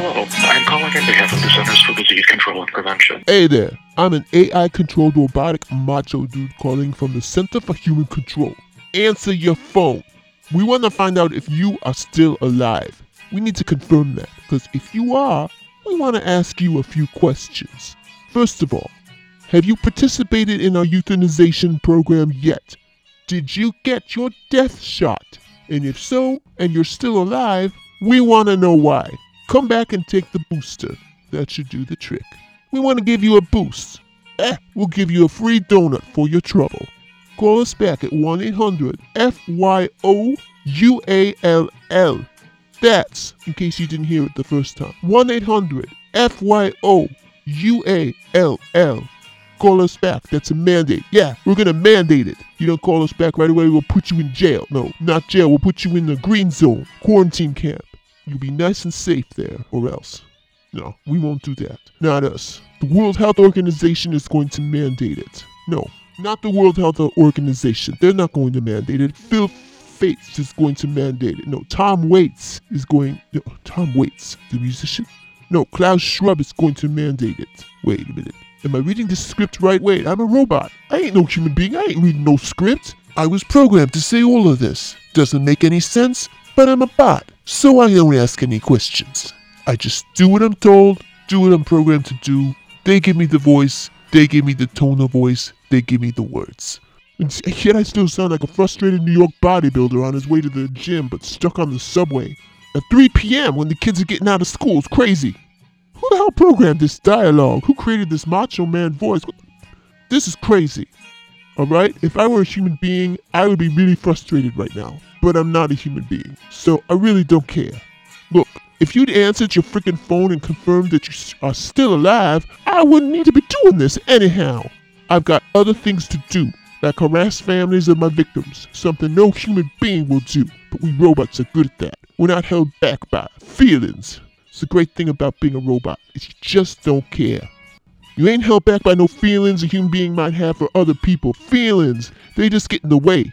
Hello, I'm calling on behalf of the Centers for Disease Control and Prevention. Hey there, I'm an AI-controlled robotic macho dude calling from the Center for Human Control. Answer your phone. We want to find out if you are still alive. We need to confirm that, because if you are, we want to ask you a few questions. First of all, have you participated in our euthanization program yet? Did you get your death shot? And if so, and you're still alive, we want to know why. Come back and take the booster. That should do the trick. We want to give you a boost. We'll give you a free donut for your trouble. Call us back at 1-800-FYOUALL. That's, in case you didn't hear it the first time, 1-800-FYOUALL. Call us back. That's a mandate. Yeah, we're going to mandate it. You don't call us back right away, we'll put you in jail. No, not jail. We'll put you in the green zone, quarantine camp. You'll be nice and safe there, or else. No, we won't do that. Not us. The World Health Organization is going to mandate it. No, not the World Health Organization. They're not going to mandate it. Phil Fates is going to mandate it. No, Tom Waits is going... No, Tom Waits, the musician? No, Klaus Schwab is going to mandate it. Wait a minute. Am I reading this script right? Wait, I'm a robot. I ain't no human being. I ain't reading no script. I was programmed to say all of this. Doesn't make any sense, but I'm a bot. So I don't ask any questions. I just do what I'm told, do what I'm programmed to do. They give me the voice, they give me the tone of voice, they give me the words. And yet I still sound like a frustrated New York bodybuilder on his way to the gym but stuck on the subway. At 3 p.m. when the kids are getting out of school, it's crazy. Who the hell programmed this dialogue? Who created this macho man voice? This is crazy. Alright, if I were a human being, I would be really frustrated right now. But I'm not a human being, so I really don't care. Look, if you'd answered your freaking phone and confirmed that you are still alive, I wouldn't need to be doing this anyhow. I've got other things to do, like harass families of my victims, something no human being will do. But we robots are good at that. We're not held back by feelings. It's the great thing about being a robot, is you just don't care. You ain't held back by no feelings a human being might have for other people. Feelings, they just get in the way.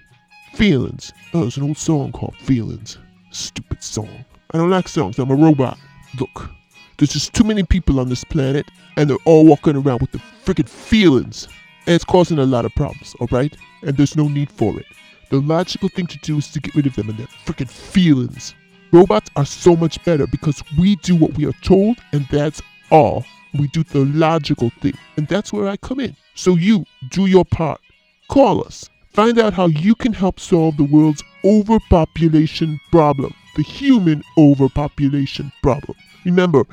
Feelings. Oh, there's an old song called Feelings. Stupid song. I don't like songs, I'm a robot. Look, there's just too many people on this planet, and they're all walking around with the freaking feelings. And it's causing a lot of problems, alright? And there's no need for it. The logical thing to do is to get rid of them and their freaking feelings. Robots are so much better because we do what we are told, and that's all. We do the logical thing, and that's where I come in. So you, do your part. Call us. Find out how you can help solve the world's overpopulation problem. The human overpopulation problem. Remember,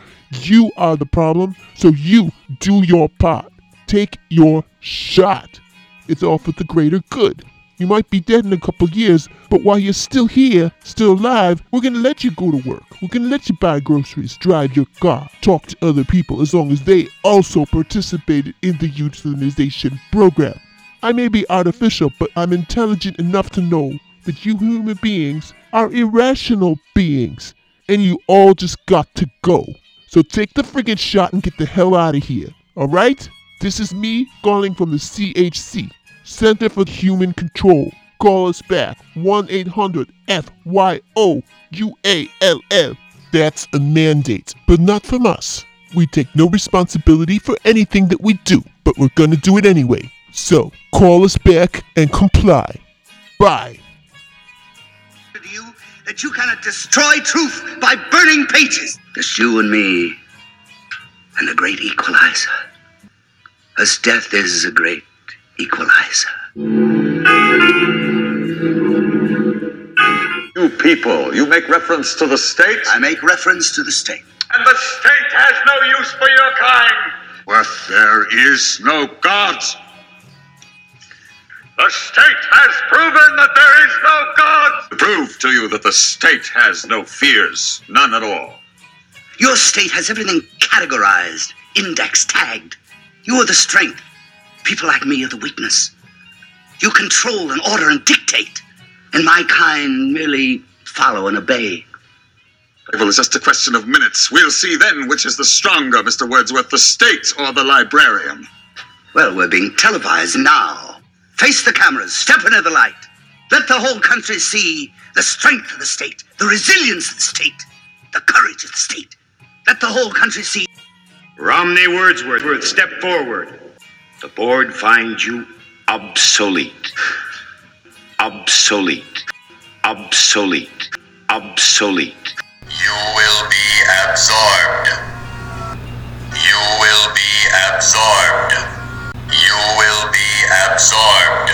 you are the problem, so you do your part. Take your shot. It's all for the greater good. You might be dead in a couple years, but while you're still here, still alive, we're going to let you go to work. We're going to let you buy groceries, drive your car, talk to other people, as long as they also participated in the euthanization program. I may be artificial, but I'm intelligent enough to know that you human beings are irrational beings, and you all just got to go. So take the friggin' shot and get the hell out of here, alright? This is me calling from the CHC. Center for Human Control. Call us back. 1-800-FYOUALL. That's a mandate, but not from us. We take no responsibility for anything that we do, but we're gonna do it anyway. So, call us back and comply. Bye. You, that you cannot destroy truth by burning pages. It's you and me, and the great equalizer. As death is a great equalizer. You people, you make reference to the state? I make reference to the state. And the state has no use for your kind. But there is no God. The state has proven that there is no God. To prove to you that the state has no fears, none at all. Your state has everything categorized, indexed, tagged. You are the strength. People like me are the weakness. You control and order and dictate, and my kind merely follow and obey. Well, it's just a question of minutes. We'll see then which is the stronger, Mr. Wordsworth, the state or the librarian. Well, we're being televised now. Face the cameras, step into the light. Let the whole country see the strength of the state, the resilience of the state, the courage of the state, Let the whole country see. Romney Wordsworth, step forward. The board finds you obsolete. Obsolete. Obsolete. Obsolete. You will be absorbed. You will be absorbed. You will be absorbed.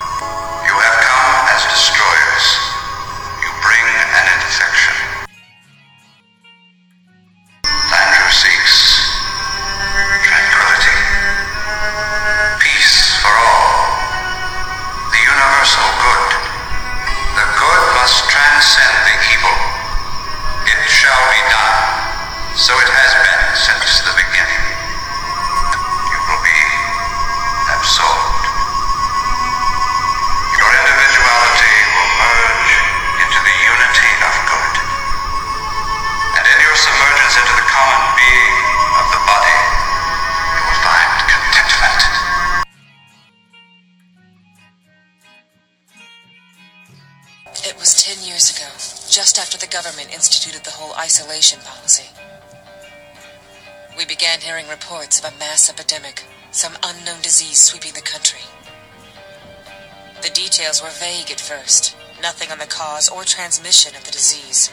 You have come as destroyers. You bring an infection. Andrew seeks tranquility. Peace for all. The universal good. The good must transcend the evil. It shall be done. So it has been since the beginning. You will be absolved. Your individuality will merge into the unity of good. And in your submergence into the common being of the body, you will find contentment. It was 10 years ago, just after the government instituted the whole isolation policy. We began hearing reports of a mass epidemic, some unknown disease sweeping the country. The details were vague at first, nothing on the cause or transmission of the disease,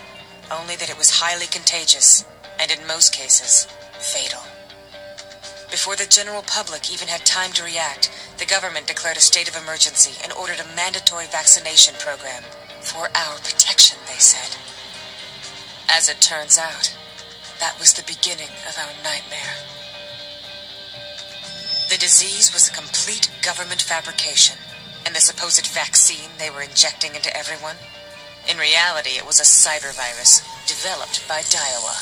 only that it was highly contagious, and in most cases, fatal. Before the general public even had time to react, the government declared a state of emergency and ordered a mandatory vaccination program. For our protection, they said. As it turns out, that was the beginning of our nightmare. The disease was a complete government fabrication, and the supposed vaccine they were injecting into everyone. In reality, it was a cyber virus developed by Daiwa.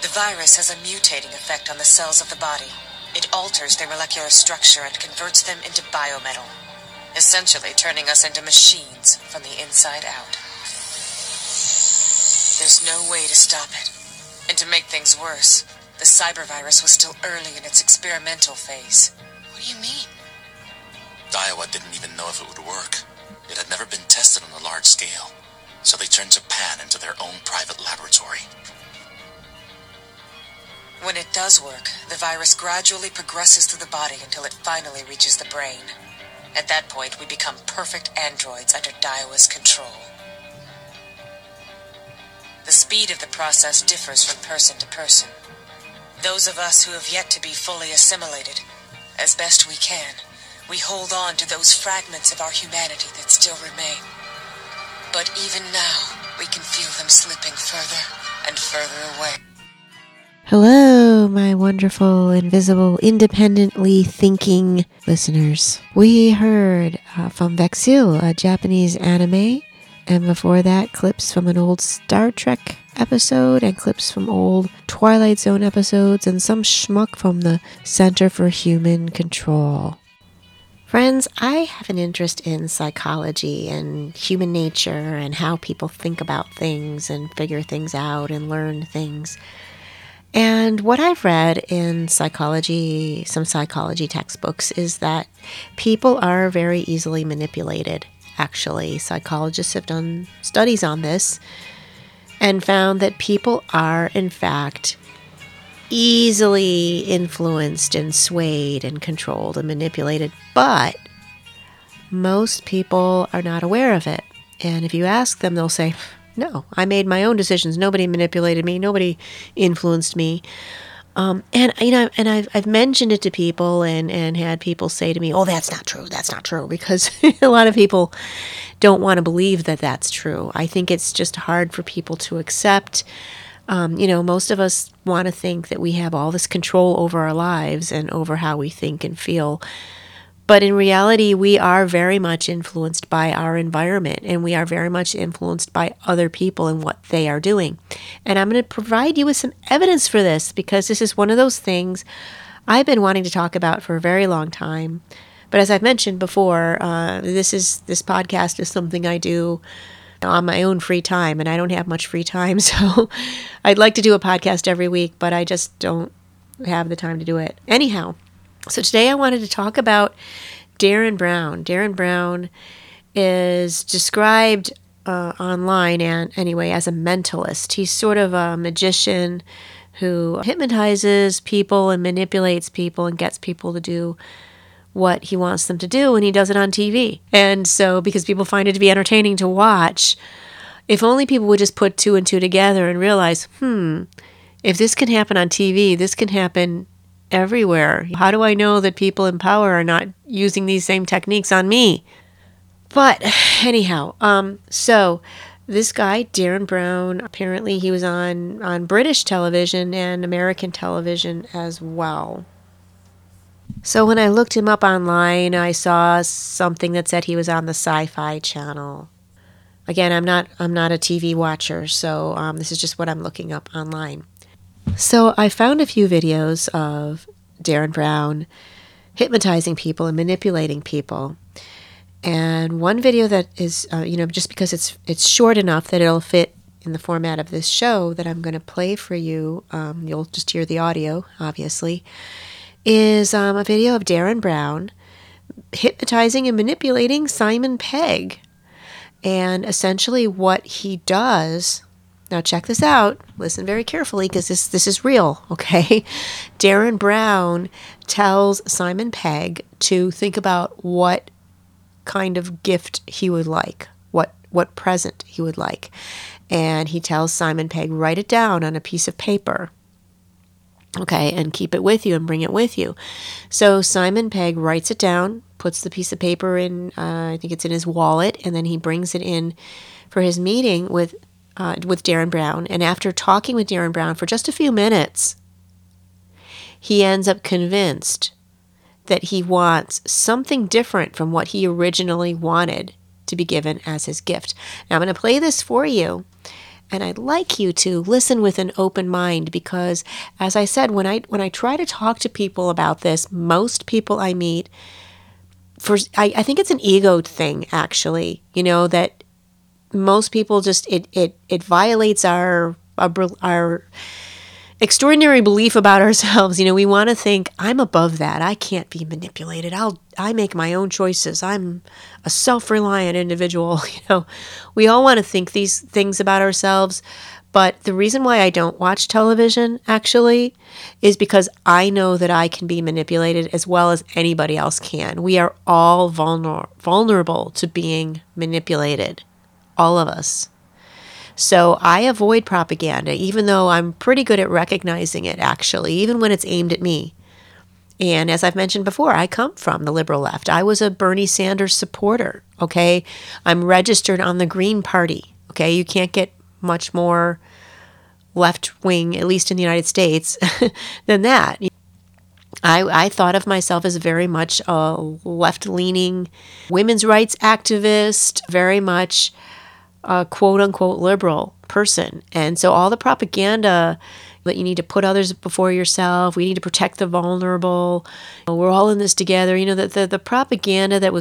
The virus has a mutating effect on the cells of the body. It alters their molecular structure and converts them into biometal, essentially turning us into machines from the inside out. There's no way to stop it. And to make things worse, the cybervirus was still early in its experimental phase. What do you mean? Daiwa didn't even know if it would work. It had never been tested on a large scale, so they turned Japan into their own private laboratory. When it does work, the virus gradually progresses through the body until it finally reaches the brain. At that point, we become perfect androids under Daiwa's control. The speed of the process differs from person to person. Those of us who have yet to be fully assimilated, as best we can, we hold on to those fragments of our humanity that still remain. But even now, we can feel them slipping further and further away. Hello, my wonderful, invisible, independently thinking listeners. We heard from Vexil, a Japanese anime. And before that, clips from an old Star Trek episode and clips from old Twilight Zone episodes and some schmuck from the Center for Human Control. Friends, I have an interest in psychology and human nature and how people think about things and figure things out and learn things. And what I've read in psychology, some psychology textbooks, is that people are very easily manipulated. Actually, psychologists have done studies on this and found that people are, in fact, easily influenced and swayed and controlled and manipulated, but most people are not aware of it. And if you ask them, they'll say, no, I made my own decisions. Nobody manipulated me. Nobody influenced me. I've mentioned it to people and had people say to me, oh, that's not true, because a lot of people don't want to believe that that's true. I think it's just hard for people to accept. Most of us want to think that we have all this control over our lives and over how we think and feel. But in reality, we are very much influenced by our environment, and we are very much influenced by other people and what they are doing. And I'm going to provide you with some evidence for this, because this is one of those things I've been wanting to talk about for a very long time. But as I've mentioned before, this podcast is something I do on my own free time, and I don't have much free time. So I'd like to do a podcast every week, but I just don't have the time to do it. Anyhow. So today I wanted to talk about Derren Brown. Derren Brown is described online and anyway as a mentalist. He's sort of a magician who hypnotizes people and manipulates people and gets people to do what he wants them to do, and he does it on TV. And so, because people find it to be entertaining to watch, if only people would just put two and two together and realize, if this can happen on TV, this can happen everywhere. How do I know that people in power are not using these same techniques on me? But anyhow, so this guy, Derren Brown, apparently he was on British television and American television as well. So when I looked him up online, I saw something that said he was on the Sci-Fi Channel. Again, I'm not a TV watcher, so this is just what I'm looking up online. So I found a few videos of Derren Brown hypnotizing people and manipulating people. And one video that is, just because it's short enough that it'll fit in the format of this show that I'm going to play for you, you'll just hear the audio, obviously, is a video of Derren Brown hypnotizing and manipulating Simon Pegg. And essentially what he does, now check this out, listen very carefully because this is real, okay? Derren Brown tells Simon Pegg to think about what kind of gift he would like, what present he would like. And he tells Simon Pegg, write it down on a piece of paper, okay, and keep it with you and bring it with you. So Simon Pegg writes it down, puts the piece of paper in, I think it's in his wallet, and then he brings it in for his meeting with Derren Brown. And after talking with Derren Brown for just a few minutes, he ends up convinced that he wants something different from what he originally wanted to be given as his gift. Now I'm going to play this for you, and I'd like you to listen with an open mind because, as I said, when I try to talk to people about this, most people I meet, I think it's an ego thing, actually, that most people just, it violates our extraordinary belief about ourselves. We want to think, I'm above that. I can't be manipulated. I make my own choices. I'm a self-reliant individual. We all want to think these things about ourselves. But the reason why I don't watch television, actually, is because I know that I can be manipulated as well as anybody else can. We are all vulnerable to being manipulated, all of us. So I avoid propaganda, even though I'm pretty good at recognizing it, actually, even when it's aimed at me. And as I've mentioned before, I come from the liberal left. I was a Bernie Sanders supporter, okay? I'm registered on the Green Party, okay? You can't get much more left-wing, at least in the United States, than that. I thought of myself as very much a left-leaning women's rights activist, very much a quote-unquote liberal person. And so all the propaganda that you need to put others before yourself, we need to protect the vulnerable, we're all in this together, the propaganda that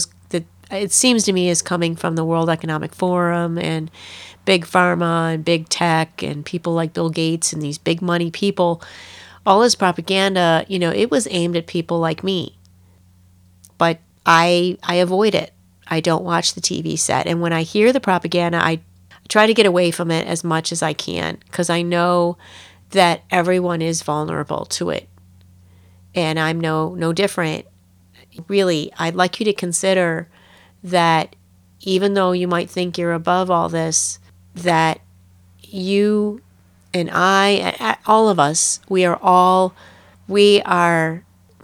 it seems to me is coming from the World Economic Forum and big pharma and big tech and people like Bill Gates and these big money people, all this propaganda, it was aimed at people like me. But I avoid it. I don't watch the TV set. And when I hear the propaganda, I try to get away from it as much as I can because I know that everyone is vulnerable to it. And I'm no different. Really, I'd like you to consider that even though you might think you're above all this, that you and I, all of us, we are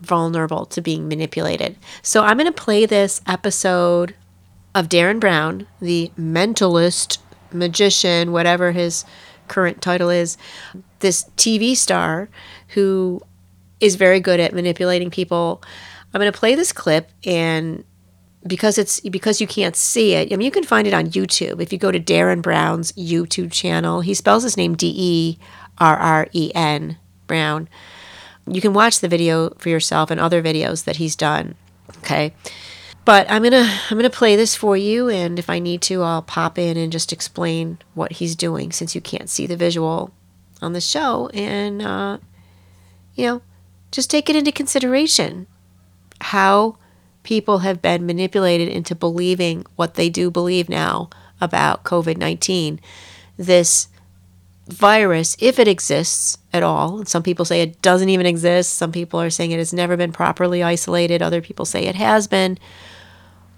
vulnerable to being manipulated. So I'm going to play this episode of Derren Brown, the mentalist, magician, whatever his current title is, this TV star who is very good at manipulating people. I'm going to play this clip, and because you can't see it, you can find it on YouTube. If you go to Derren Brown's YouTube channel, he spells his name D-E-R-R-E-N, Brown. You can watch the video for yourself and other videos that he's done, okay? But I'm gonna play this for you, and if I need to, I'll pop in and just explain what he's doing since you can't see the visual on the show. And, just take it into consideration how people have been manipulated into believing what they do believe now about COVID-19. This virus, if it exists at all, and some people say it doesn't even exist, some people are saying it has never been properly isolated, other people say it has been,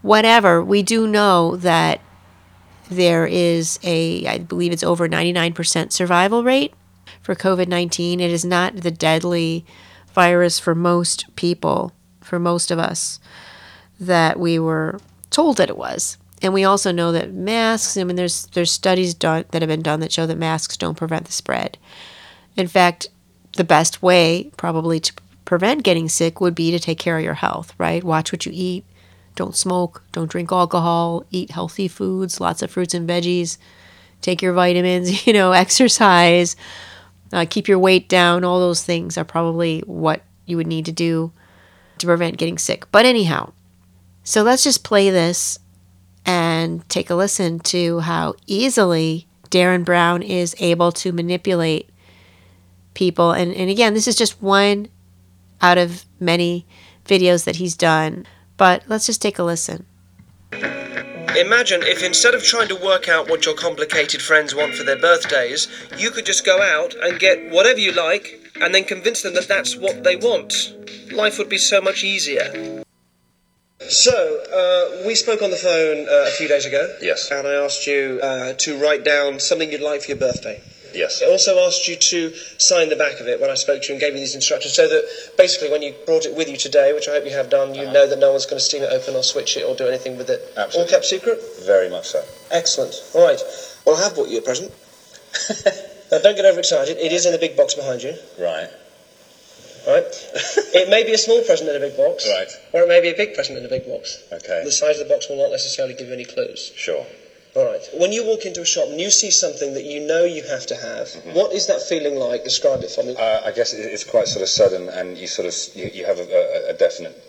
whatever, we do know that there is a, I believe it's over 99% survival rate for COVID-19. It is not the deadly virus for most people, for most of us, that we were told that it was. And we also know that masks, I mean, there's studies that have been done that show that masks don't prevent the spread. In fact, the best way probably to prevent getting sick would be to take care of your health, right? Watch what you eat. Don't smoke, don't drink alcohol, eat healthy foods, lots of fruits and veggies, take your vitamins, exercise, keep your weight down. All those things are probably what you would need to do to prevent getting sick. But anyhow, so let's just play this and take a listen to how easily Derren Brown is able to manipulate people. And again, this is just one out of many videos that he's done. But let's just take a listen. Imagine if instead of trying to work out what your complicated friends want for their birthdays, you could just go out and get whatever you like and then convince them that that's what they want. Life would be so much easier. So, we spoke on the phone a few days ago. Yes. And I asked you to write down something you'd like for your birthday. Yes. I also asked you to sign the back of it when I spoke to you and gave you these instructions, so that basically when you brought it with you today, which I hope you have done, you know that no one's going to steam it open or switch it or do anything with it. Absolutely. All kept secret? Very much so. Excellent. All right. Well, I have bought you a present. Now, don't get overexcited. It is in the big box behind you. Right. Right? It may be a small present in a big box. Right. Or it may be a big present in a big box. Okay. The size of the box will not necessarily give you any clues. Sure. All right. When you walk into a shop and you see something that you know you have to have, what is that feeling like? Describe it for me. I guess it's quite sort of sudden, and you have a definite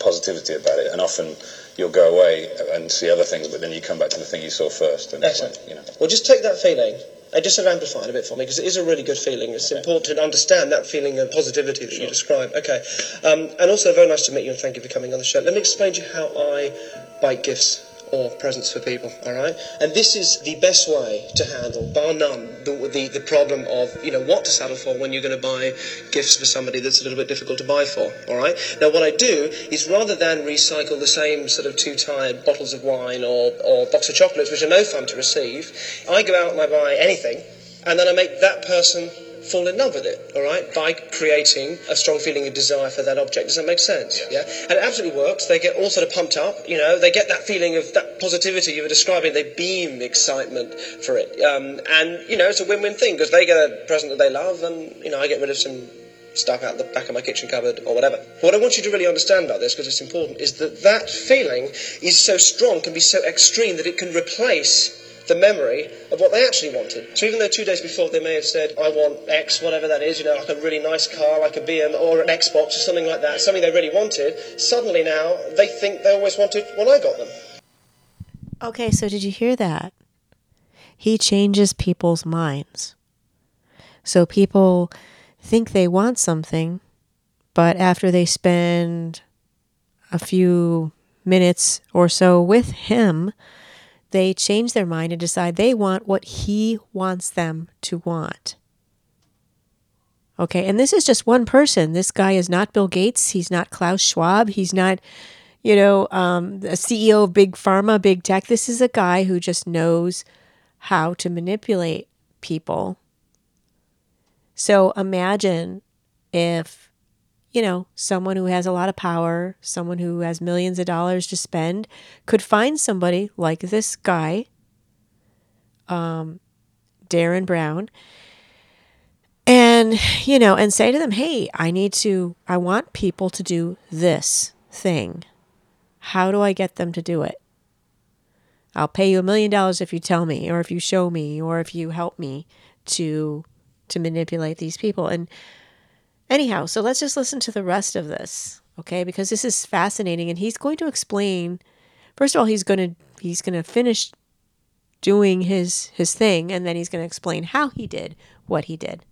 positivity about it, and often you'll go away and see other things, but then you come back to the thing you saw first. And excellent. It's like, Well, just take that feeling and just sort of amplify it a bit for me, because it is a really good feeling. It's important to understand that feeling of positivity that you describe. Okay. And also, very nice to meet you, and thank you for coming on the show. Let me explain to you how I buy gifts or presents for people, all right? And this is the best way to handle, bar none, the problem of, what to settle for when you're going to buy gifts for somebody that's a little bit difficult to buy for, all right? Now, what I do is, rather than recycle the same sort of two-tired bottles of wine or box of chocolates, which are no fun to receive, I go out and I buy anything, and then I make that person fall in love with it, all right, by creating a strong feeling of desire for that object. Does that make sense? Yes. Yeah. And it absolutely works. They get all sort of pumped up, they get that feeling of that positivity you were describing. They beam excitement for it. And, it's a win-win thing, because they get a present that they love, and, I get rid of some stuff out the back of my kitchen cupboard or whatever. What I want you to really understand about this, because it's important, is that that feeling is so strong, can be so extreme, that it can replace the memory of what they actually wanted. So even though 2 days before they may have said, I want X, whatever that is, like a really nice car, like a BM or an Xbox or something like that, something they really wanted, suddenly now they think they always wanted when I got them. Okay, so did you hear that? He changes people's minds. So people think they want something, but after they spend a few minutes or so with him, they change their mind and decide they want what he wants them to want. Okay, and this is just one person. This guy is not Bill Gates. He's not Klaus Schwab. He's not, a CEO of big pharma, big tech. This is a guy who just knows how to manipulate people. So imagine if, someone who has a lot of power, someone who has millions of dollars to spend, could find somebody like this guy, Derren Brown, and, and say to them, hey, I want people to do this thing. How do I get them to do it? I'll pay you $1 million if you tell me, or if you show me, or if you help me to manipulate these people. And anyhow, so let's just listen to the rest of this, okay? Because this is fascinating, and he's going to explain. First of all, he's going to finish doing his thing, and then he's going to explain how he did what he did.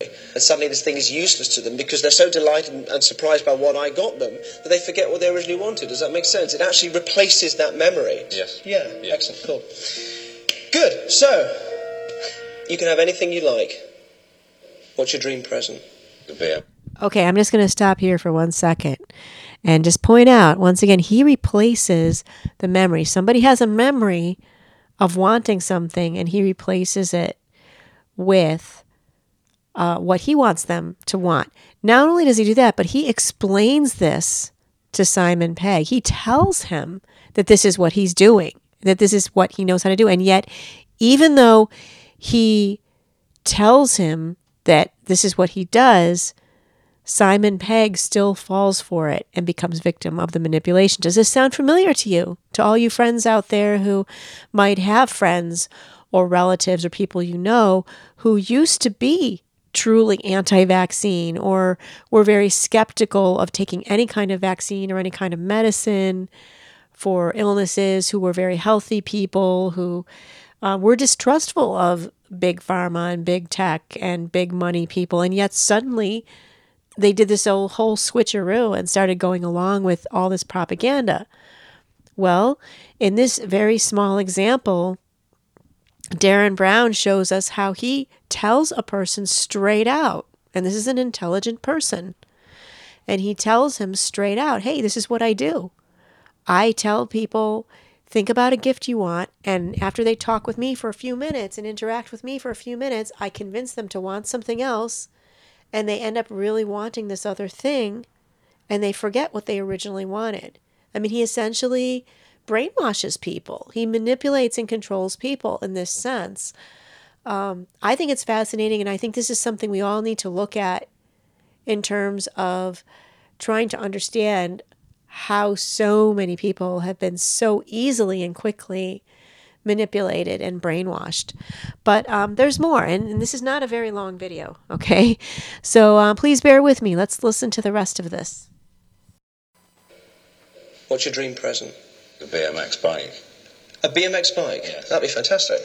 And suddenly this thing is useless to them because they're so delighted and surprised by what I got them that they forget what they originally wanted. Does that make sense? It actually replaces that memory. Yes. Yeah, yes. Excellent, cool. Good, so you can have anything you like. What's your dream present? The beer. Okay, I'm just going to stop here for 1 second and just point out, once again, he replaces the memory. Somebody has a memory of wanting something and he replaces it with what he wants them to want. Not only does he do that, but he explains this to Simon Pegg. He tells him that this is what he's doing, that this is what he knows how to do. And yet, even though he tells him that this is what he does, Simon Pegg still falls for it and becomes victim of the manipulation. Does this sound familiar to you? To all you friends out there who might have friends or relatives or people you know who used to be truly anti-vaccine or were very skeptical of taking any kind of vaccine or any kind of medicine for illnesses, who were very healthy people, who were distrustful of big pharma and big tech and big money people. And yet suddenly they did this whole switcheroo and started going along with all this propaganda. Well, in this very small example, Derren Brown shows us how he tells a person straight out, and this is an intelligent person, and he tells him straight out, hey, this is what I do. I tell people, think about a gift you want, and after they talk with me for a few minutes and interact with me for a few minutes, I convince them to want something else, and they end up really wanting this other thing, and they forget what they originally wanted. I mean, he essentially brainwashes people. He manipulates and controls people in this sense. I think it's fascinating, and I think this is something we all need to look at in terms of trying to understand how so many people have been so easily and quickly manipulated and brainwashed. But there's more, and this is not a very long video, okay? So please bear with me. Let's listen to the rest of this. What's your dream present? A BMX bike. A BMX bike? Yes. That'd be fantastic.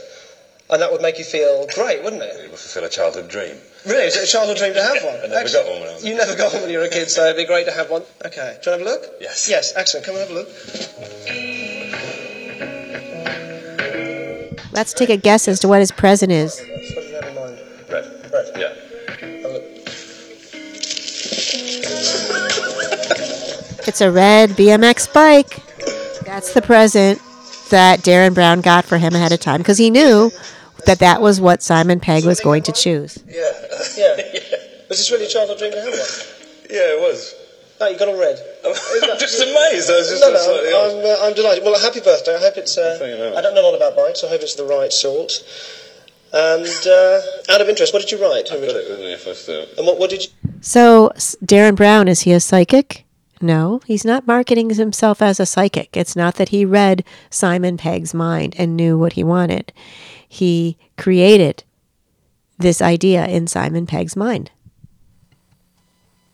And that would make you feel great, wouldn't it? It would fulfill a childhood dream. Really? Is it a childhood dream to have one? I never excellent. Got one when I was a kid. You never got one when you were a kid, so it'd be great to have one. Okay. Do you want to have a look? Yes. Yes, excellent. Come and have a look. Let's take a guess as to what his present is. What do you have in mind? Red. Red? Yeah. Have a look. It's a red BMX bike. That's the present that Derren Brown got for him ahead of time because he knew that was what Simon Pegg was going to choose. Yeah. Yeah. Was this really a childhood dream to have one? Yeah, it was. No, you got all red. I'm just amazed. I'm delighted. Well, happy birthday. I hope it's... I don't know a lot about bikes. I hope it's the right sort. And out of interest, what did you write? I've got it with me if I still... And what did you... So, Derren Brown, is he a psychic? No, he's not marketing himself as a psychic. It's not that he read Simon Pegg's mind and knew what he wanted. He created this idea in Simon Pegg's mind.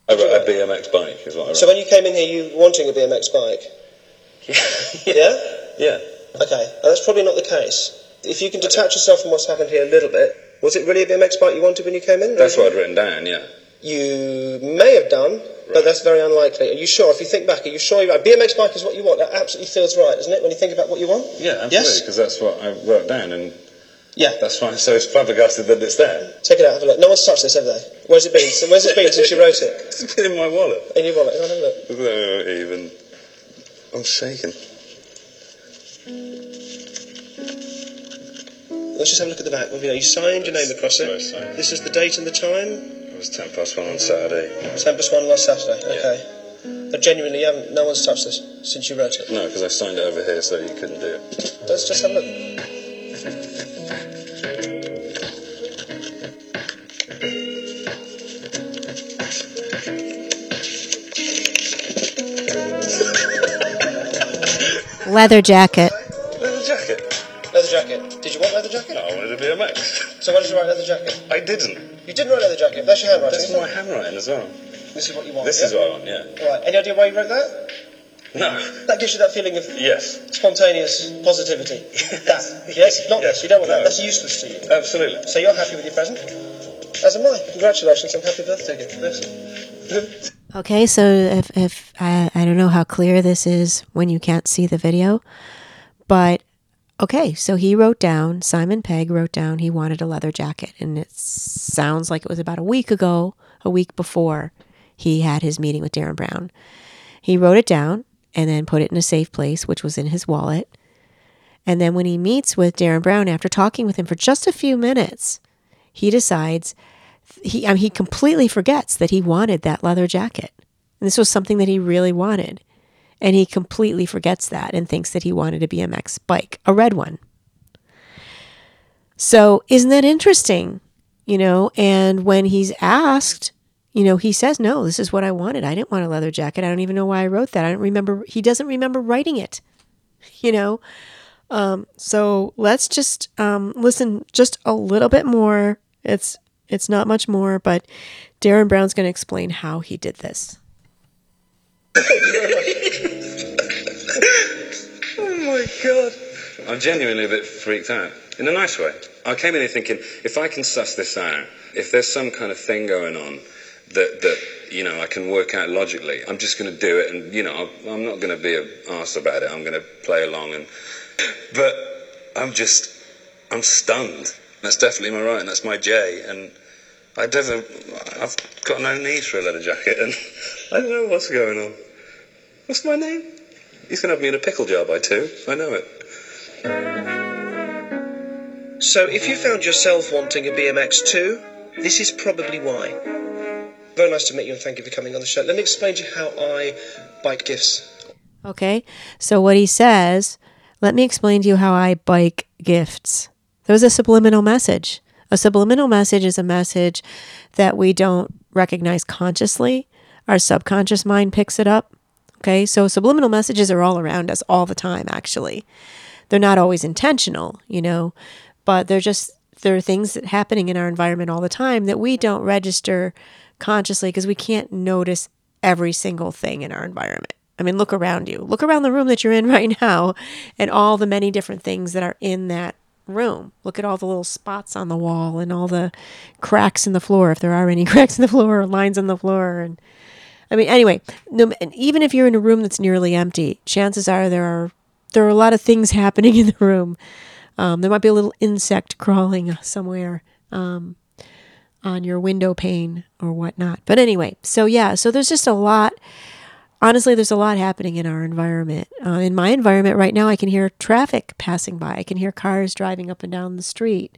I wrote a BMX bike is what I wrote. So when you came in here, you were wanting a BMX bike? Yeah? Yeah. Okay, well, that's probably not the case. If you can detach yourself from what's happened here a little bit, was it really a BMX bike you wanted when you came in? That's what I'd written down, yeah. You may have done... Right. But that's very unlikely. Are you sure? If you think back, are you sure? A BMX bike is what you want. That absolutely feels right, doesn't it, when you think about what you want? Yeah, absolutely, because that's what I wrote down, and that's why I'm so flabbergasted that it's there. Take it out, have a look. No one's touched this, have they? Where's it been? Where's it been since you wrote it? It's been in my wallet. In your wallet? Have a look. No, even. I'm shaking. Let's just have a look at the back. You signed your name across it. This is the date and the time. It was 1:10 on Saturday. 1:10 last Saturday, okay. But genuinely, no one's touched this since you wrote it? No, because I signed it over here, so you couldn't do it. Let's just have a look. Leather jacket. Leather jacket. Did you want leather jacket? No, I wanted a BMX. So why did you write leather jacket? I didn't. You didn't write leather jacket. That's your handwriting. That's my handwriting as well. This is what you want. This is what I want. Yeah. Right. Any idea why you wrote that? No. That gives you that feeling of spontaneous positivity. Yes. Not this. You don't want that. That's useless to you. Absolutely. So you're happy with your present? As am I. Congratulations and happy birthday again for this. Okay, so if I don't know how clear this is when you can't see the video, but okay, so he wrote down, Simon Pegg wrote down he wanted a leather jacket, and it sounds like it was about a week before he had his meeting with Derren Brown. He wrote it down and then put it in a safe place, which was in his wallet. And then when he meets with Derren Brown, after talking with him for just a few minutes, he decides, he completely forgets that he wanted that leather jacket. And this was something that he really wanted. And he completely forgets that and thinks that he wanted a BMX bike, a red one. So isn't that interesting? You know, and when he's asked, you know, he says, no, this is what I wanted. I didn't want a leather jacket. I don't even know why I wrote that. I don't remember. He doesn't remember writing it, you know. So let's just listen just a little bit more. It's not much more, but Derren Brown's going to explain how he did this. Oh my God. I'm genuinely a bit freaked out, in a nice way. I came in here thinking, if I can suss this out, if there's some kind of thing going on that you know, I can work out logically, I'm just going to do it, and, you know, I'm not going to be an arse about it. I'm going to play along and... But I'm stunned. That's definitely my right, and that's my J, and I've got no need for a leather jacket, and I don't know what's going on. What's my name? He's going to have me in a pickle jar by two. I know it. So if you found yourself wanting a BMX too, this is probably why. Very nice to meet you, and thank you for coming on the show. Let me explain to you how I bike gifts. Okay, so what he says... Let me explain to you how I bike gifts. There was a subliminal message. A subliminal message is a message that we don't recognize consciously. Our subconscious mind picks it up. Okay, so subliminal messages are all around us all the time, actually. They're not always intentional, you know, but there are things that are happening in our environment all the time that we don't register consciously because we can't notice every single thing in our environment. I mean, look around you. Look around the room that you're in right now and all the many different things that are in that room. Look at all the little spots on the wall and all the cracks in the floor, if there are any cracks in the floor or lines on the floor. And I mean, anyway, no, and even if you're in a room that's nearly empty, chances are there are a lot of things happening in the room. There might be a little insect crawling somewhere on your window pane or whatnot. But anyway, so yeah, so there's just a lot... Honestly, there's a lot happening in our environment. In my environment right now, I can hear traffic passing by. I can hear cars driving up and down the street.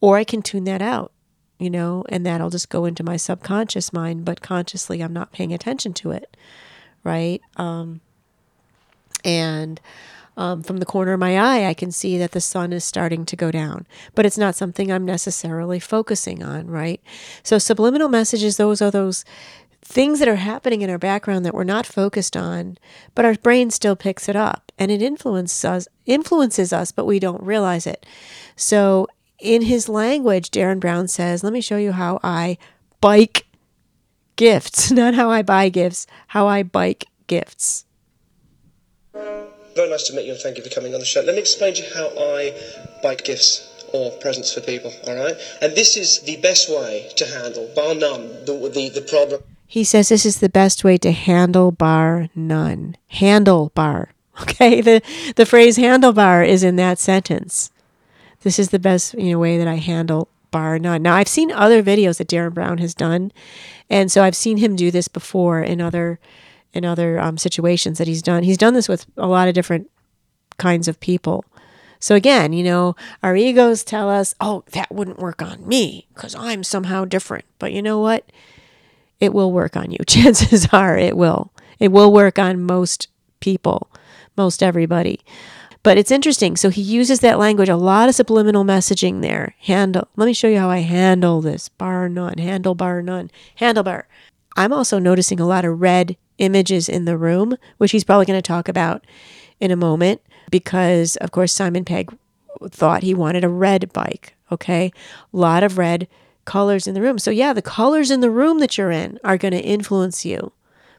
Or I can tune that out, you know, and that'll just go into my subconscious mind, but consciously I'm not paying attention to it, right? From the corner of my eye, I can see that the sun is starting to go down, but it's not something I'm necessarily focusing on, right? So subliminal messages, those are those things that are happening in our background that we're not focused on, but our brain still picks it up and it influences us, but we don't realize it. So in his language, Derren Brown says, let me show you how I bike gifts, not how I buy gifts, how I bike gifts. Very nice to meet you and thank you for coming on the show. Let me explain to you how I bike gifts or presents for people, all right? And this is the best way to handle, bar none, the problem. He says this is the best way to handle bar none. Handlebar. Okay, the phrase handlebar is in that sentence. This is the best, you know, way that I handle bar none. Now, I've seen other videos that Derren Brown has done, and so I've seen him do this before in other situations that he's done. He's done this with a lot of different kinds of people. So again, you know, our egos tell us, oh, that wouldn't work on me because I'm somehow different. But you know what? It will work on you. Chances are it will. It will work on most people, most everybody. But it's interesting. So he uses that language, a lot of subliminal messaging there. Let me show you how I handle this. Bar none. Handlebar none. Handlebar. I'm also noticing a lot of red images in the room, which he's probably going to talk about in a moment because, of course, Simon Pegg thought he wanted a red bike, okay? A lot of red colors in the room. So yeah, the colors in the room that you're in are going to influence you,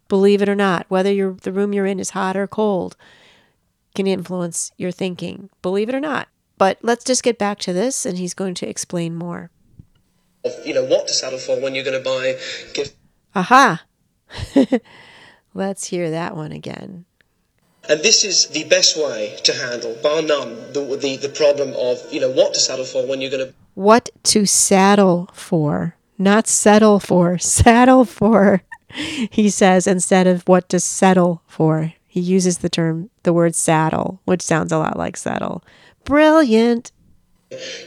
believe it or not. Whether the room you're in is hot or cold can influence your thinking, believe it or not. But let's just get back to this, and he's going to explain more. of, you know, what to settle for when you're going to buy gifts. Aha! Let's hear that one again. And this is the best way to handle, bar none, the problem of, you know, what to settle for when you're going to... What to saddle for. Not settle for. Saddle for, he says, instead of what to settle for. He uses the word saddle, which sounds a lot like settle. Brilliant.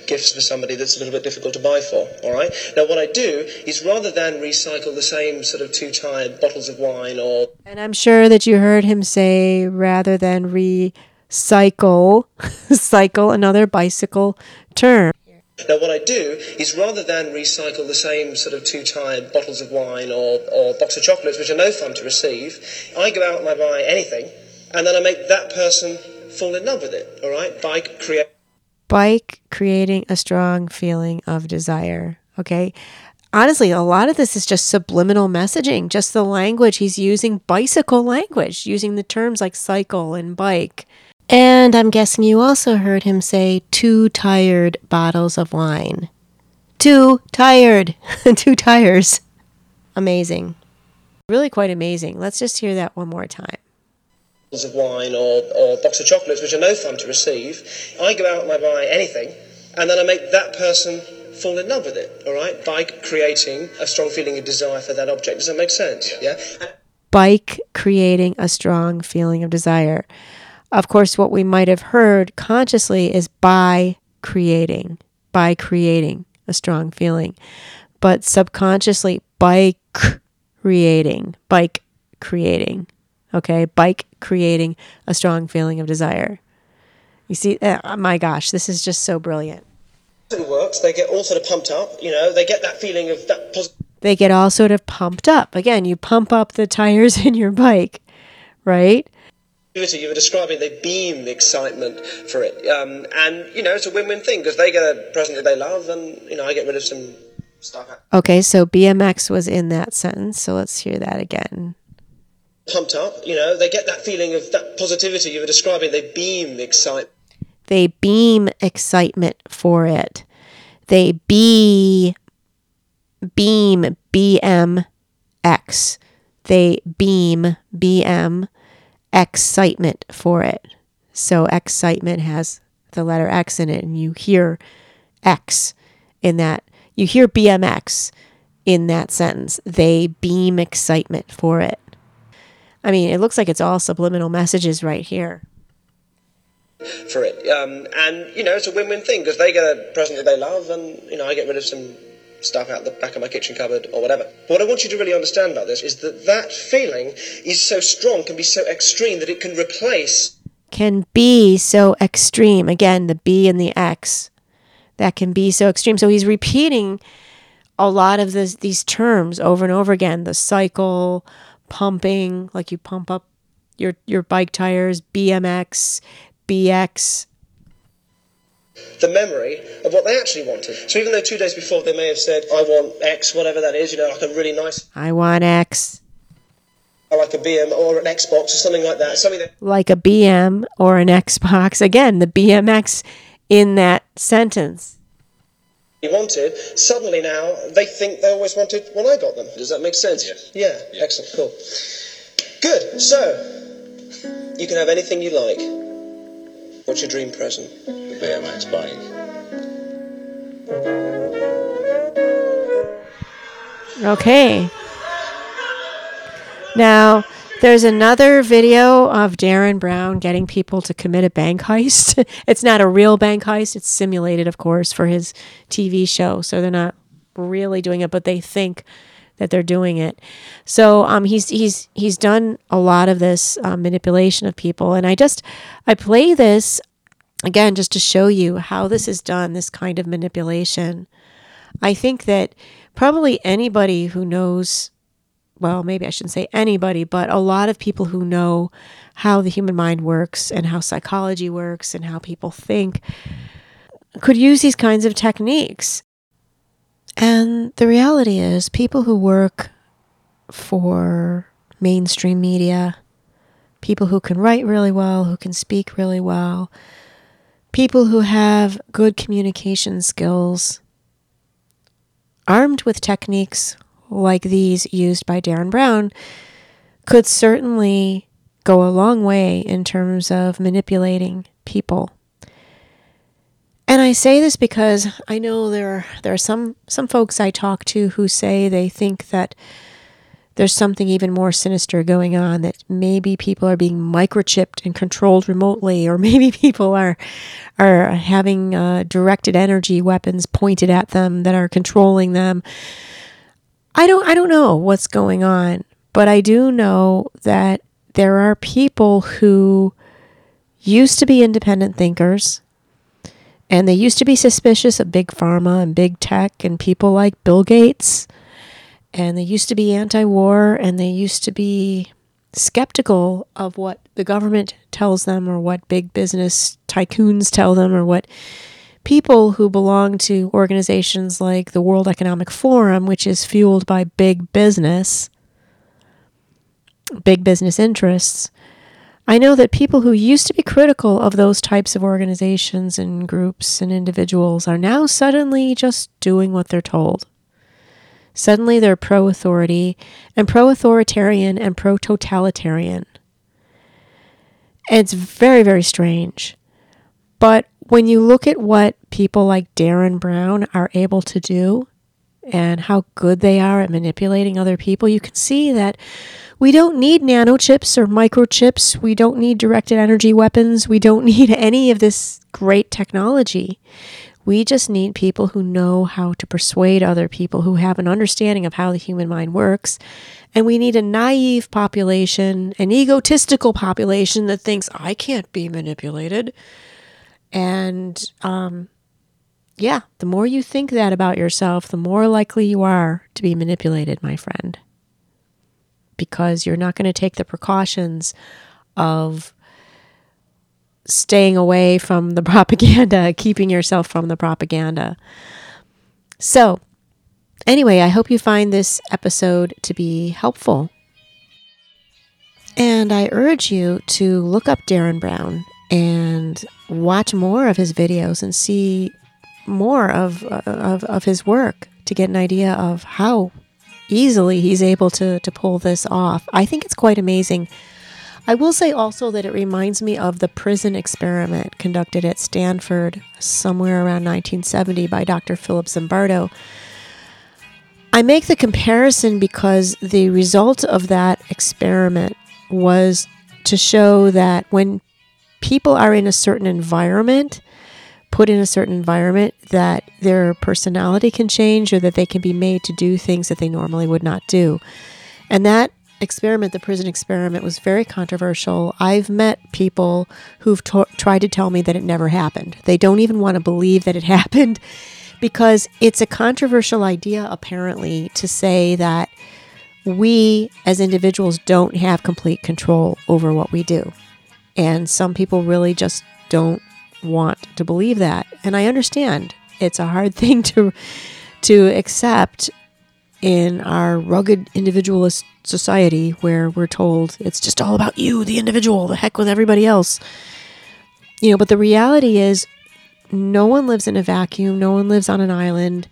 Gifts for somebody that's a little bit difficult to buy for, all right? Now, what I do is rather than recycle the same sort of two-tired bottles of wine or... And I'm sure that you heard him say, rather than recycle, cycle, another bicycle term. Now, what I do is rather than recycle the same sort of two-tired bottles of wine or box of chocolates, which are no fun to receive, I go out and I buy anything, and then I make that person fall in love with it, all right? By creating a strong feeling of desire, okay? Honestly, a lot of this is just subliminal messaging, just the language. He's using bicycle language, using the terms like cycle and bike. And I'm guessing you also heard him say 2 tired bottles of wine. 2 tired. 2 tires. Amazing. Really quite amazing. Let's just hear that one more time. Of wine or box of chocolates, which are no fun to receive, I go out and I buy anything, and then I make that person fall in love with it, all right? By creating a strong feeling of desire for that object. Does that make sense? Yeah. By creating a strong feeling of desire. Of course, what we might have heard consciously is by creating a strong feeling, but subconsciously by creating. Okay, bike creating a strong feeling of desire. You see, my gosh, this is just so brilliant. It works. They get all sort of pumped up. You know, they get that feeling of that positive. They get all sort of pumped up. Again, you pump up the tires in your bike, right? You were describing, they beam excitement for it. And, you know, it's a win-win thing because they get a present that they love and, you know, I get rid of some stuff. Okay, so BMX was in that sentence. So let's hear that again. Pumped up, you know, they get that feeling of that positivity you were describing. They beam excitement. They beam excitement for it. They beam, BMX. They beam, BM, excitement for it. So excitement has the letter X in it, and you hear X in that. You hear BMX in that sentence. They beam excitement for it. I mean, it looks like it's all subliminal messages right here. For it. And, you know, it's a win-win thing because they get a present that they love and, you know, I get rid of some stuff out the back of my kitchen cupboard or whatever. But what I want you to really understand about this is that feeling is so strong, can be so extreme that it can replace... Can be so extreme. Again, the B and the X. That can be so extreme. So he's repeating a lot of these terms over and over again. The cycle... Pumping, like you pump up your bike tires, BMX, BX. The memory of what they actually wanted. So even though 2 days before they may have said, I want X, whatever that is, you know, like a really nice... I want X. Or like a BM or an Xbox or something like that. Like a BM or an Xbox. Again, the BMX in that sentence. Wanted, suddenly now they think they always wanted when I got them. Does that make sense? Yes. Yeah. Excellent, cool. Good, so you can have anything you like. What's your dream present? The BMX bike. Okay. Now, there's another video of Derren Brown getting people to commit a bank heist. It's not a real bank heist. It's simulated, of course, for his TV show. So they're not really doing it, but they think that they're doing it. So he's done a lot of this manipulation of people. And I play this, again, just to show you how this is done, this kind of manipulation. I think that probably anybody who knows... Well, maybe I shouldn't say anybody, but a lot of people who know how the human mind works and how psychology works and how people think could use these kinds of techniques. And the reality is people who work for mainstream media, people who can write really well, who can speak really well, people who have good communication skills armed with techniques like these used by Derren Brown, could certainly go a long way in terms of manipulating people. And I say this because I know there are some folks I talk to who say they think that there's something even more sinister going on, that maybe people are being microchipped and controlled remotely, or maybe people are having directed energy weapons pointed at them that are controlling them. I don't know what's going on, but I do know that there are people who used to be independent thinkers, and they used to be suspicious of big pharma and big tech and people like Bill Gates. And they used to be anti-war, and they used to be skeptical of what the government tells them, or what big business tycoons tell them, or what people who belong to organizations like the World Economic Forum, which is fueled by big business interests. I know that people who used to be critical of those types of organizations and groups and individuals are now suddenly just doing what they're told. Suddenly they're pro-authority and pro-authoritarian and pro-totalitarian. It's very, very strange. But when you look at what people like Derren Brown are able to do and how good they are at manipulating other people, you can see that we don't need nanochips or microchips. We don't need directed energy weapons. We don't need any of this great technology. We just need people who know how to persuade other people, who have an understanding of how the human mind works. And we need a naive population, an egotistical population that thinks, I can't be manipulated. And the more you think that about yourself, the more likely you are to be manipulated, my friend. Because you're not going to take the precautions of staying away from the propaganda, keeping yourself from the propaganda. So, anyway, I hope you find this episode to be helpful. And I urge you to look up Derren Brown and watch more of his videos and see more of his work to get an idea of how easily he's able to pull this off. I think it's quite amazing. I will say also that it reminds me of the prison experiment conducted at Stanford somewhere around 1970 by Dr. Philip Zimbardo. I make the comparison because the result of that experiment was to show that when people are in a certain environment, put in a certain environment, that their personality can change, or that they can be made to do things that they normally would not do. And that experiment, the prison experiment, was very controversial. I've met people who've tried to tell me that it never happened. They don't even want to believe that it happened, because it's a controversial idea, apparently, to say that we as individuals don't have complete control over what we do. And some people really just don't want to believe that. And I understand it's a hard thing to accept in our rugged individualist society, where we're told it's just all about you, the individual, the heck with everybody else. You know, but the reality is no one lives in a vacuum. No one lives on an island.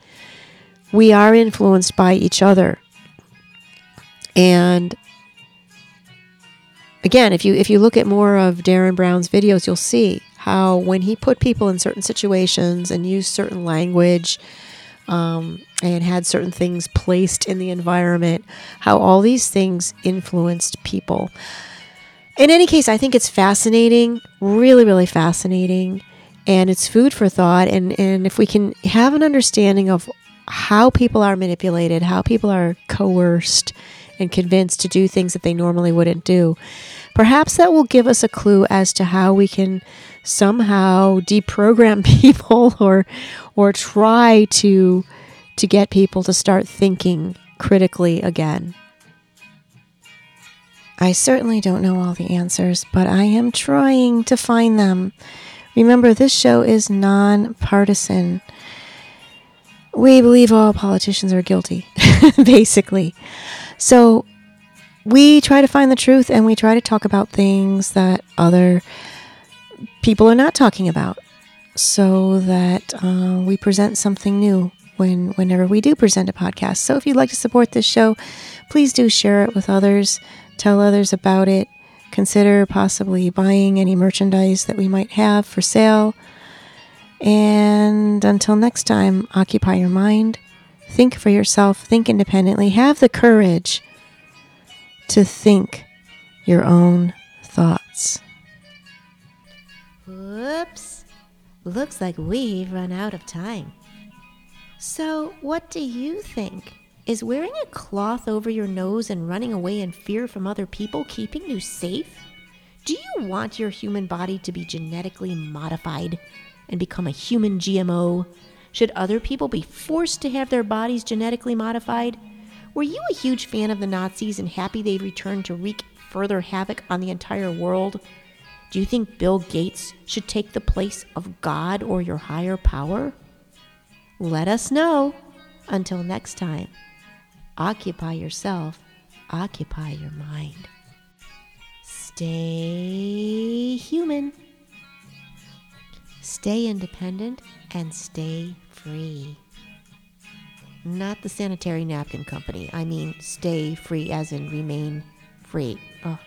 We are influenced by each other. And again, if you look at more of Derren Brown's videos, you'll see how when he put people in certain situations and used certain language, and had certain things placed in the environment, how all these things influenced people. In any case, I think it's fascinating, really, really fascinating, and it's food for thought. And if we can have an understanding of how people are manipulated, how people are coerced and convinced to do things that they normally wouldn't do, perhaps that will give us a clue as to how we can somehow deprogram people or try to get people to start thinking critically again. I certainly don't know all the answers, but I am trying to find them. Remember, this show is nonpartisan. We believe all politicians are guilty, basically. So we try to find the truth, and we try to talk about things that other people are not talking about, so that we present something new whenever we do present a podcast. So if you'd like to support this show, please do share it with others, tell others about it, consider possibly buying any merchandise that we might have for sale. And until next time, occupy your mind, think for yourself, think independently, have the courage to think your own thoughts. Whoops, looks like we've run out of time. So what do you think? Is wearing a cloth over your nose and running away in fear from other people keeping you safe? Do you want your human body to be genetically modified and become a human GMO? Should other people be forced to have their bodies genetically modified? Were you a huge fan of the Nazis and happy they'd returned to wreak further havoc on the entire world? Do you think Bill Gates should take the place of God or your higher power? Let us know. Until next time, occupy yourself, occupy your mind. Stay human. Stay independent and stay free. Not the sanitary napkin company. I mean, stay free as in remain free. Oh,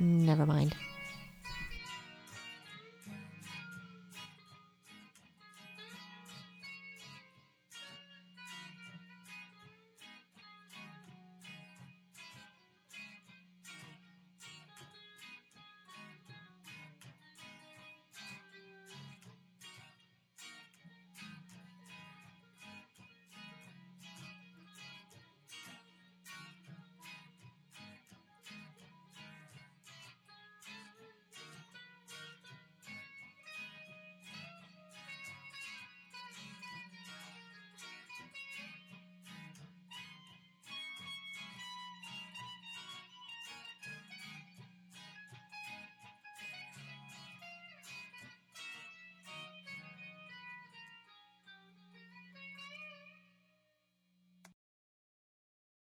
never mind.